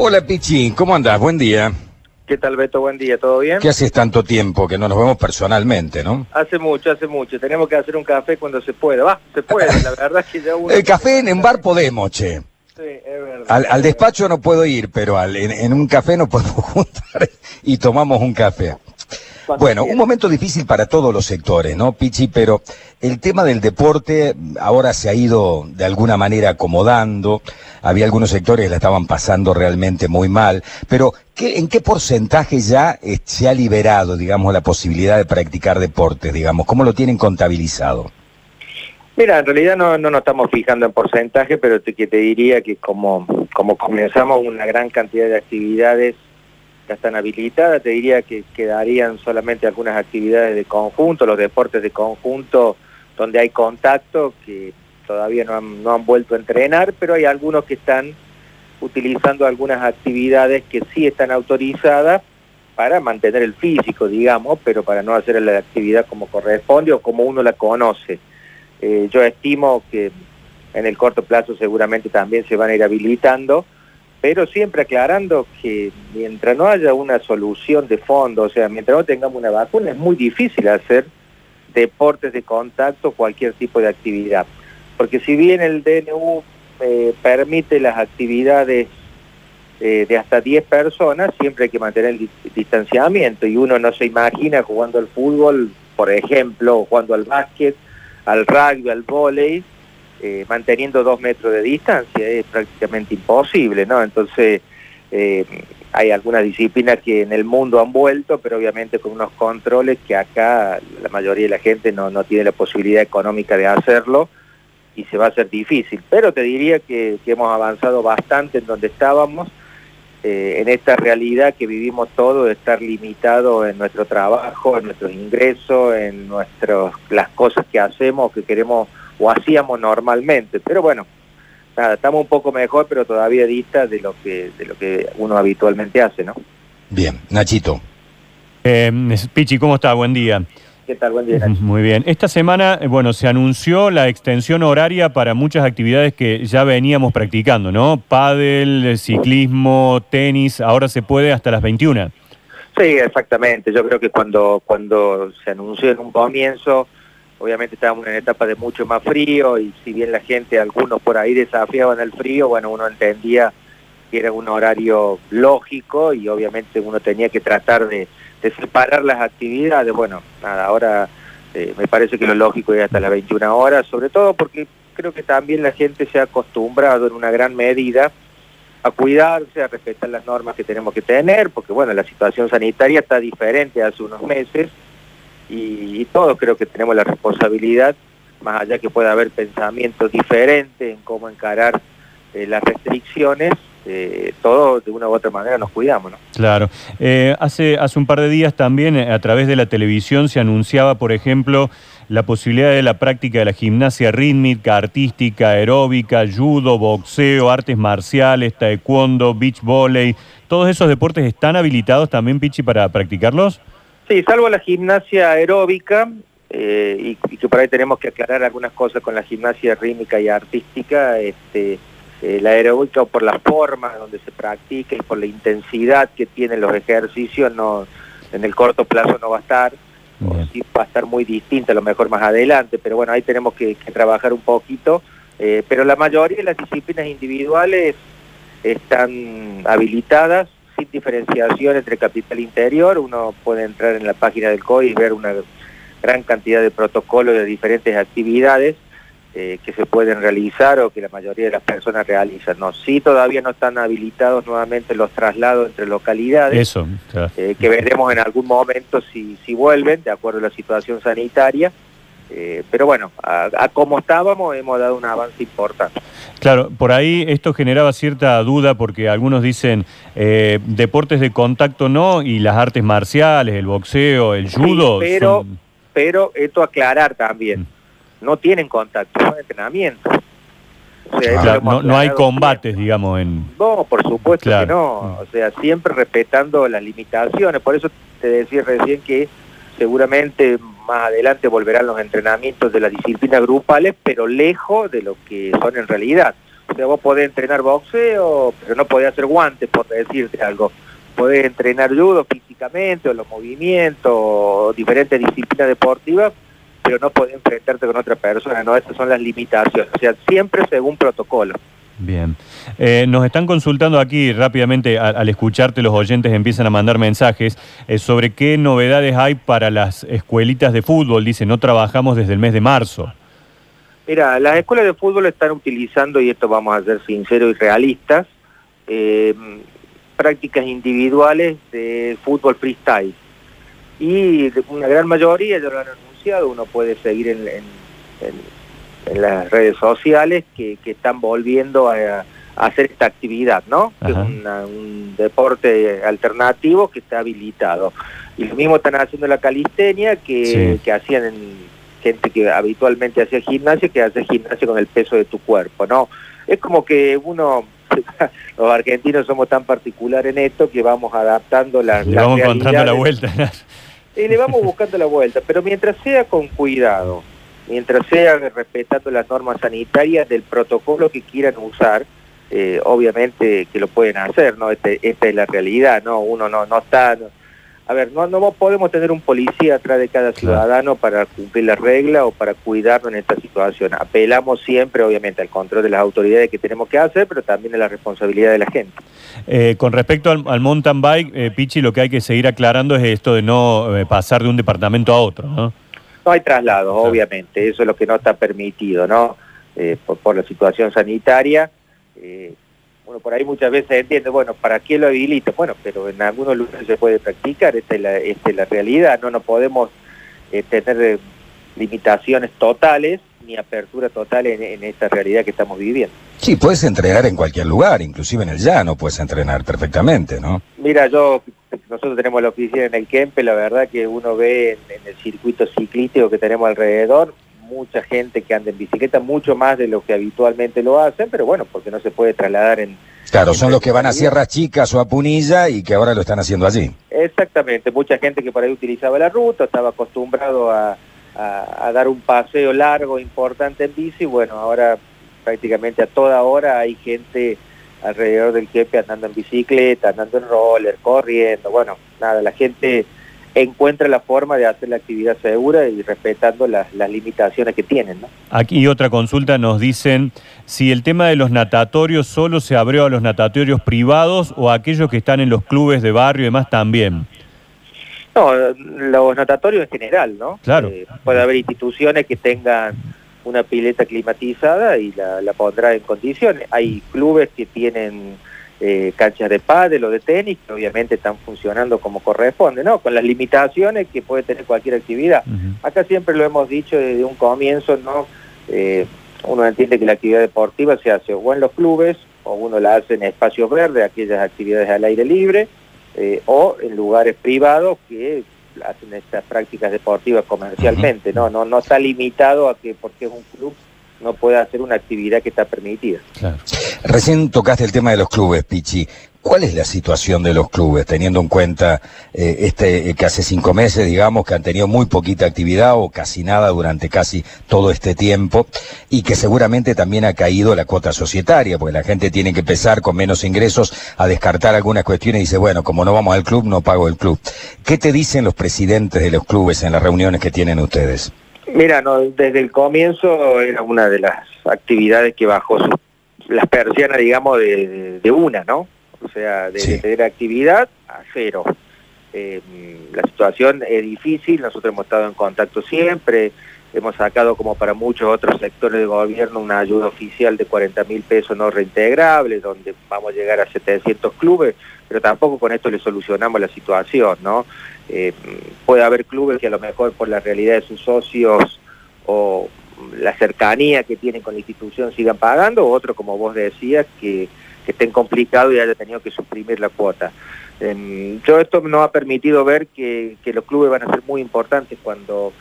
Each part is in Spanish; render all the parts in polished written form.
Hola, Pichín, ¿cómo andás? Buen día. ¿Qué tal, Beto? Buen día, ¿todo bien? ¿Qué haces tanto tiempo que no nos vemos personalmente, no? Hace mucho. Tenemos que hacer un café cuando se pueda. Va, se puede, la verdad es que ya uno... El café en bar podemos, che. Sí, es verdad. Al despacho no puedo ir, pero en un café nos podemos juntar y tomamos un café. Bueno, un momento difícil para todos los sectores, ¿no, Pichi? Pero el tema del deporte ahora se ha ido de alguna manera acomodando. Había algunos sectores que la estaban pasando realmente muy mal. Pero, ¿en qué porcentaje ya se ha liberado, digamos, la posibilidad de practicar deportes, digamos? ¿Cómo lo tienen contabilizado? Mira, en realidad no nos estamos fijando en porcentaje, pero te diría que como comenzamos una gran cantidad de actividades ya están habilitadas, te diría que quedarían solamente algunas actividades de conjunto, los deportes de conjunto donde hay contacto, que todavía no han vuelto a entrenar, pero hay algunos que están utilizando algunas actividades que sí están autorizadas para mantener el físico, digamos, pero para no hacer la actividad como corresponde o como uno la conoce. Yo estimo que en el corto plazo seguramente también se van a ir habilitando, pero siempre aclarando que mientras no haya una solución de fondo, o sea, mientras no tengamos una vacuna, es muy difícil hacer deportes de contacto, cualquier tipo de actividad. Porque si bien el DNU permite las actividades de hasta 10 personas, siempre hay que mantener el distanciamiento, y uno no se imagina jugando al fútbol, por ejemplo, o jugando al básquet, al rugby, al vóley, manteniendo 2 metros de distancia, es prácticamente imposible, ¿no? Entonces, hay algunas disciplinas que en el mundo han vuelto, pero obviamente con unos controles que acá la mayoría de la gente no tiene la posibilidad económica de hacerlo y se va a hacer difícil. Pero te diría que hemos avanzado bastante en donde estábamos, en esta realidad que vivimos todos de estar limitados en nuestro trabajo, en nuestros ingresos, en las cosas que hacemos, que queremos o hacíamos normalmente, pero bueno, nada, estamos un poco mejor, pero todavía dista de lo que uno habitualmente hace, ¿no? Bien, Nachito. Pichi, ¿cómo está? Buen día. ¿Qué tal? Buen día, Nachito. Muy bien. Esta semana, bueno, se anunció la extensión horaria para muchas actividades que ya veníamos practicando, ¿no? Pádel, ciclismo, tenis, ahora se puede hasta las 21. Sí, exactamente. Yo creo que cuando se anunció en un comienzo, obviamente estábamos en una etapa de mucho más frío, y si bien la gente, algunos por ahí desafiaban el frío, bueno, uno entendía que era un horario lógico y obviamente uno tenía que tratar de separar las actividades. Bueno, nada, ahora me parece que lo lógico es hasta las 21 horas, sobre todo porque creo que también la gente se ha acostumbrado en una gran medida a cuidarse, a respetar las normas que tenemos que tener, porque bueno, la situación sanitaria está diferente hace unos meses, y todos creo que tenemos la responsabilidad, más allá que pueda haber pensamientos diferentes en cómo encarar las restricciones, todos de una u otra manera nos cuidamos, ¿no? Claro. Hace un par de días también a través de la televisión se anunciaba, por ejemplo, la posibilidad de la práctica de la gimnasia rítmica, artística, aeróbica, judo, boxeo, artes marciales, taekwondo, beach volley. ¿Todos esos deportes están habilitados también, Pichi, para practicarlos? Sí, salvo la gimnasia aeróbica, y que por ahí tenemos que aclarar algunas cosas con la gimnasia rítmica y artística, la aeróbica por la forma donde se practica y por la intensidad que tienen los ejercicios, no, en el corto plazo no va a estar, o sí va a estar muy distinta, a lo mejor más adelante, pero bueno, ahí tenemos que trabajar un poquito, pero la mayoría de las disciplinas individuales están habilitadas, sin diferenciación entre capital e interior. Uno puede entrar en la página del COI y ver una gran cantidad de protocolos de diferentes actividades que se pueden realizar o que la mayoría de las personas realizan. No, sí, todavía no están habilitados nuevamente los traslados entre localidades. Eso, claro. Que veremos en algún momento si vuelven, de acuerdo a la situación sanitaria. Pero bueno, a como estábamos hemos dado un avance importante. Claro, por ahí esto generaba cierta duda porque algunos dicen deportes de contacto no, y las artes marciales, el boxeo, el judo... Sí, pero esto aclarar también, no tienen contacto, no hay entrenamiento. O sea, claro, no hay combates, siempre, digamos. No, por supuesto, claro, que no, o sea, siempre respetando las limitaciones. Por eso te decía recién que seguramente más adelante volverán los entrenamientos de las disciplinas grupales, pero lejos de lo que son en realidad. donde vos podés entrenar boxeo, pero no podés hacer guantes, por decirte algo. Podés entrenar judo físicamente, o los movimientos, o diferentes disciplinas deportivas, pero no podés enfrentarte con otra persona, ¿no? Esas son las limitaciones, o sea, siempre según protocolo. Bien. Nos están consultando aquí rápidamente, al escucharte los oyentes empiezan a mandar mensajes sobre qué novedades hay para las escuelitas de fútbol. Dice, no trabajamos desde el mes de marzo. Mira, las escuelas de fútbol están utilizando, y esto vamos a ser sinceros y realistas, prácticas individuales de fútbol freestyle. Y una gran mayoría ya lo han anunciado, uno puede seguir en las redes sociales que están volviendo a hacer esta actividad, ¿no? Ajá. Que es un deporte alternativo que está habilitado. Y lo mismo están haciendo la calistenia que hacían gente que habitualmente hacía gimnasia, que hace gimnasia con el peso de tu cuerpo, ¿no? Es como que uno, los argentinos somos tan particulares en esto que vamos adaptando las vamos encontrando la vuelta. Y le vamos buscando la vuelta, pero mientras sea con cuidado, mientras sea respetando las normas sanitarias del protocolo que quieran usar, obviamente que lo pueden hacer, ¿no? Esta es la realidad, ¿no? Uno no está... A ver, no podemos tener un policía atrás de cada ciudadano para cumplir la regla o para cuidarnos en esta situación. Apelamos siempre, obviamente, al control de las autoridades que tenemos que hacer, pero también a la responsabilidad de la gente. Con respecto al mountain bike, Pichi, lo que hay que seguir aclarando es esto de no pasar de un departamento a otro, ¿no? No hay traslados, obviamente, eso es lo que no está permitido, ¿no? Por la situación sanitaria. Bueno, por ahí muchas veces entiende, bueno, ¿para qué lo habilita? Bueno, pero en algunos lugares se puede practicar, esta es la realidad, no podemos tener limitaciones totales ni apertura total en esta realidad que estamos viviendo. Sí, puedes entrenar en cualquier lugar, inclusive en el llano puedes entrenar perfectamente, ¿no? Mira, nosotros tenemos la oficina en el Kempe, la verdad que uno ve en el circuito ciclístico que tenemos alrededor, mucha gente que anda en bicicleta, mucho más de lo que habitualmente lo hacen, pero bueno, porque no se puede trasladar en... Claro, son los que van a Sierra Chica o a Punilla y que ahora lo están haciendo allí. Exactamente, mucha gente que por ahí utilizaba la ruta, estaba acostumbrado a dar un paseo largo, importante en bici, bueno, ahora prácticamente a toda hora hay gente alrededor del Kempe andando en bicicleta, andando en roller, corriendo, bueno, nada, la gente... encuentra la forma de hacer la actividad segura y respetando las limitaciones que tienen, ¿no? Aquí otra consulta nos dicen si el tema de los natatorios solo se abrió a los natatorios privados o a aquellos que están en los clubes de barrio y demás también. No, los natatorios en general, ¿no? Claro. Puede haber instituciones que tengan una pileta climatizada y la pondrán en condiciones. hay clubes que tienen... canchas de pádel o de tenis que obviamente están funcionando como corresponde, ¿no? Con las limitaciones que puede tener cualquier actividad. Acá siempre lo hemos dicho desde un comienzo, ¿no? Uno entiende que la actividad deportiva se hace o en los clubes, o uno la hace en espacios verdes, aquellas actividades al aire libre, o en lugares privados que hacen estas prácticas deportivas comercialmente, ¿no? No está limitado a que porque es un club no puede hacer una actividad que está permitida. Claro. Recién tocaste el tema de los clubes, Pichi. ¿Cuál es la situación de los clubes, teniendo en cuenta que hace 5 meses, digamos, que han tenido muy poquita actividad o casi nada durante casi todo este tiempo, y que seguramente también ha caído la cuota societaria, porque la gente tiene que empezar con menos ingresos a descartar algunas cuestiones y dice, bueno, como no vamos al club, no pago el club? ¿Qué te dicen los presidentes de los clubes en las reuniones que tienen ustedes? Mira, desde el comienzo era una de las actividades que bajó las persianas, digamos, de una, ¿no? O sea, de tener actividad a cero. La situación es difícil, nosotros hemos estado en contacto siempre, hemos sacado como para muchos otros sectores del gobierno una ayuda oficial de 40.000 pesos no reintegrables, donde vamos a llegar a 700 clubes, pero tampoco con esto le solucionamos la situación, ¿no? Puede haber clubes que a lo mejor por la realidad de sus socios o la cercanía que tienen con la institución sigan pagando, o otro, como vos decías, que estén complicados y haya tenido que suprimir la cuota. Yo esto nos ha permitido ver que los clubes van a ser muy importantes cuando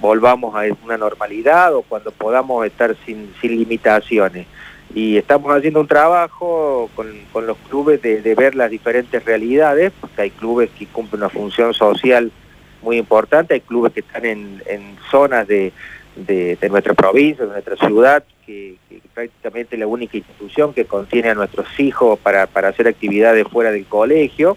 volvamos a una normalidad o cuando podamos estar sin limitaciones. Y estamos haciendo un trabajo con los clubes de ver las diferentes realidades, porque hay clubes que cumplen una función social muy importante, hay clubes que están en zonas de nuestra provincia, de nuestra ciudad, que prácticamente es la única institución que contiene a nuestros hijos para hacer actividades fuera del colegio,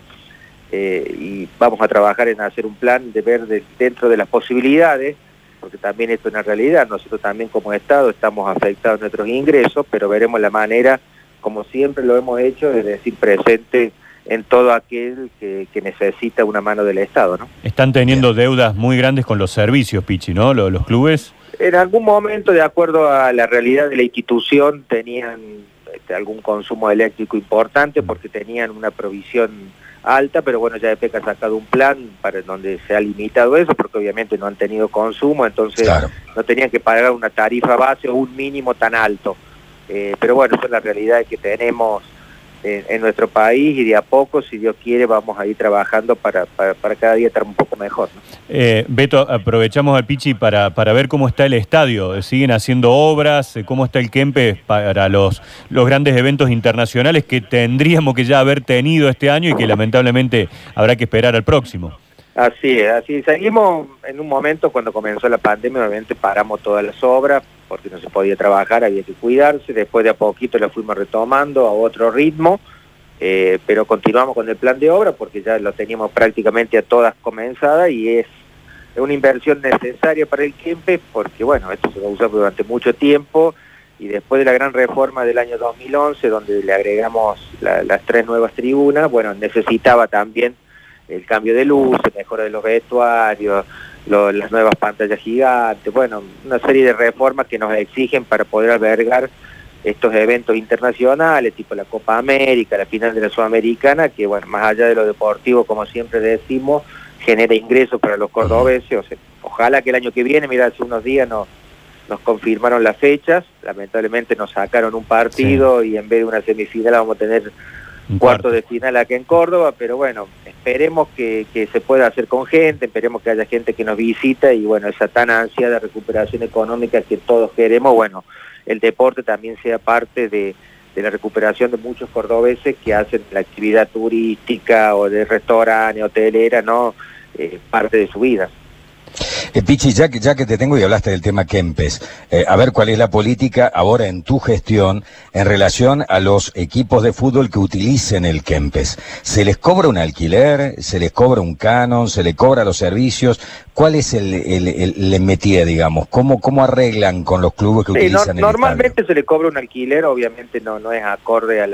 y vamos a trabajar en hacer un plan de ver dentro de las posibilidades, porque también esto es una realidad. Nosotros también como Estado estamos afectados en nuestros ingresos, pero veremos la manera, como siempre lo hemos hecho, de decir presente en todo aquel que necesita una mano del Estado, ¿no? Están teniendo deudas muy grandes con los servicios, Pichi, ¿no? Los clubes. En algún momento, de acuerdo a la realidad de la institución, tenían algún consumo eléctrico importante porque tenían una provisión alta, pero bueno, ya EPEC ha sacado un plan para donde se ha limitado eso, porque obviamente no han tenido consumo, entonces claro, no tenían que pagar una tarifa base o un mínimo tan alto. Pero bueno, esa es la realidad que tenemos en nuestro país, y de a poco, si Dios quiere, vamos a ir trabajando para cada día estar un poco mejor, ¿no? Beto, aprovechamos al Pichi para ver cómo está el estadio. ¿Siguen haciendo obras? ¿Cómo está el Kempe para los grandes eventos internacionales que tendríamos que ya haber tenido este año y que lamentablemente habrá que esperar al próximo? Así es, así es. Seguimos en un momento, cuando comenzó la pandemia, obviamente paramos todas las obras, porque no se podía trabajar, había que cuidarse. Después de a poquito la fuimos retomando a otro ritmo, pero continuamos con el plan de obra porque ya lo teníamos prácticamente a todas comenzada, y es una inversión necesaria para el Kempe porque, bueno, esto se va a usar durante mucho tiempo, y después de la gran reforma del año 2011, donde le agregamos las 3 nuevas tribunas, bueno, necesitaba también el cambio de luz, el mejora de los vestuarios, las nuevas pantallas gigantes, bueno, una serie de reformas que nos exigen para poder albergar estos eventos internacionales, tipo la Copa América, la final de la Sudamericana, que bueno, más allá de lo deportivo, como siempre decimos, genera ingresos para los cordobeses. O sea, ojalá que el año que viene, mira, hace unos días nos confirmaron las fechas, lamentablemente nos sacaron un partido, sí, y en vez de una semifinal vamos a tener cuarto de final acá en Córdoba, pero bueno, esperemos que se pueda hacer con gente, esperemos que haya gente que nos visita, y bueno, esa tan ansiada recuperación económica que todos queremos, bueno, el deporte también sea parte de la recuperación de muchos cordobeses que hacen la actividad turística o de restaurante, hotelera, ¿no? Parte de su vida. Pichi, ya que te tengo y hablaste del tema Kempes, a ver cuál es la política ahora en tu gestión en relación a los equipos de fútbol que utilicen el Kempes. ¿Se les cobra un alquiler? ¿Se les cobra un canon? ¿Se les cobra los servicios? ¿Cuál es el métier, digamos? ¿Cómo arreglan con los clubes que utilizan el normalmente estadio? Se les cobra un alquiler, obviamente no es acorde a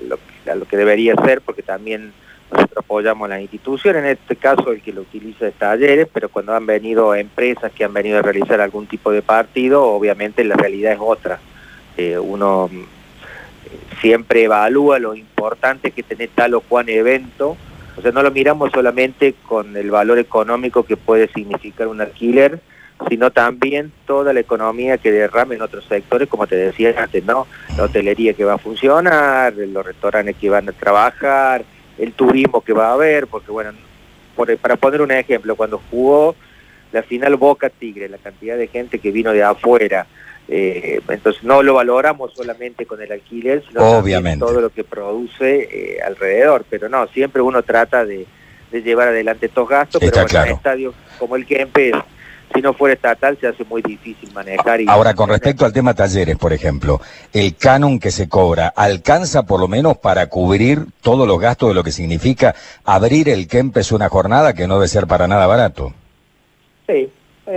lo que debería ser, porque también nosotros apoyamos a la institución, en este caso el que lo utiliza es Talleres, pero cuando han venido empresas que han venido a realizar algún tipo de partido, obviamente la realidad es otra. Uno siempre evalúa lo importante que tiene tal o cual evento, o sea, no lo miramos solamente con el valor económico que puede significar un alquiler, sino también toda la economía que derrame en otros sectores, como te decía antes, ¿no? La hotelería que va a funcionar, los restaurantes que van a trabajar, el turismo que va a haber, porque bueno, para poner un ejemplo, cuando jugó la final Boca-Tigre, la cantidad de gente que vino de afuera, entonces no lo valoramos solamente con el alquiler, sino obviamente todo lo que produce alrededor, pero no, siempre uno trata de llevar adelante estos gastos. Está, pero bueno, claro, en estadios como el Kempes, si no fuera estatal, se hace muy difícil manejar. Ahora, con respecto al tema Talleres, por ejemplo, el canon que se cobra, ¿alcanza por lo menos para cubrir todos los gastos de lo que significa abrir el Kempes una jornada que no debe ser para nada barato? Sí,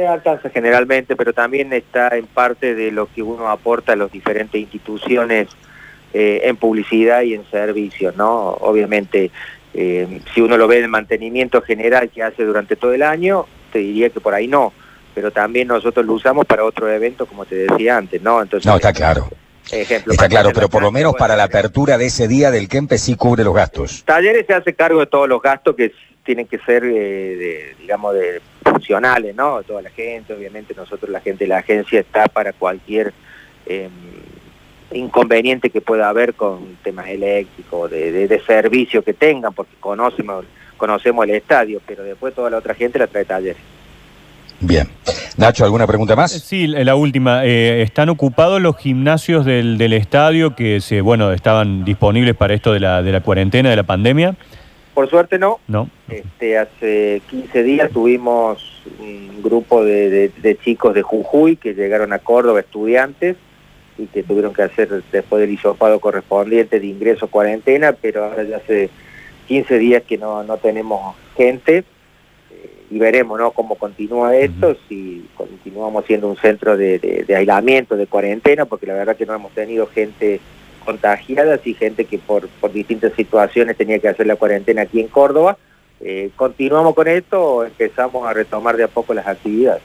alcanza generalmente, pero también está en parte de lo que uno aporta a las diferentes instituciones en publicidad y en servicios, ¿no? Obviamente, si uno lo ve en el mantenimiento general que hace durante todo el año, te diría que por ahí no, pero también nosotros lo usamos para otros eventos, como te decía antes, ¿no? Entonces, no, está claro. Ejemplo, está claro, pero por lo menos para la apertura de ese día del Kempe sí cubre los gastos. Talleres se hace cargo de todos los gastos que tienen que ser, de funcionales, ¿no? Toda la gente, obviamente nosotros, la gente de la agencia está para cualquier inconveniente que pueda haber con temas eléctricos, de servicio que tengan, porque conocemos el estadio, pero después toda la otra gente la trae Talleres. Bien. Nacho, ¿alguna pregunta más? Sí, la última. ¿Están ocupados los gimnasios del estadio que estaban disponibles para esto de la cuarentena, de la pandemia? Por suerte no. No. Hace 15 días tuvimos un grupo de chicos de Jujuy que llegaron a Córdoba, estudiantes, y que tuvieron que hacer después del hisopado correspondiente de ingreso cuarentena, pero ahora ya hace 15 días que no tenemos gente, y veremos, ¿no?, cómo continúa esto, si continuamos siendo un centro de aislamiento, de cuarentena, porque la verdad que no hemos tenido gente contagiada, sí, gente que por distintas situaciones tenía que hacer la cuarentena aquí en Córdoba. ¿Continuamos con esto o empezamos a retomar de a poco las actividades?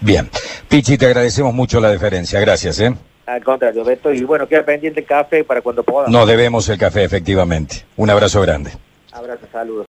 Bien. Pichi, te agradecemos mucho la deferencia. Gracias, ¿eh? Al contrario, Beto. Y bueno, queda pendiente el café para cuando podamos. No debemos el café, efectivamente. Un abrazo grande. Abrazo, saludos.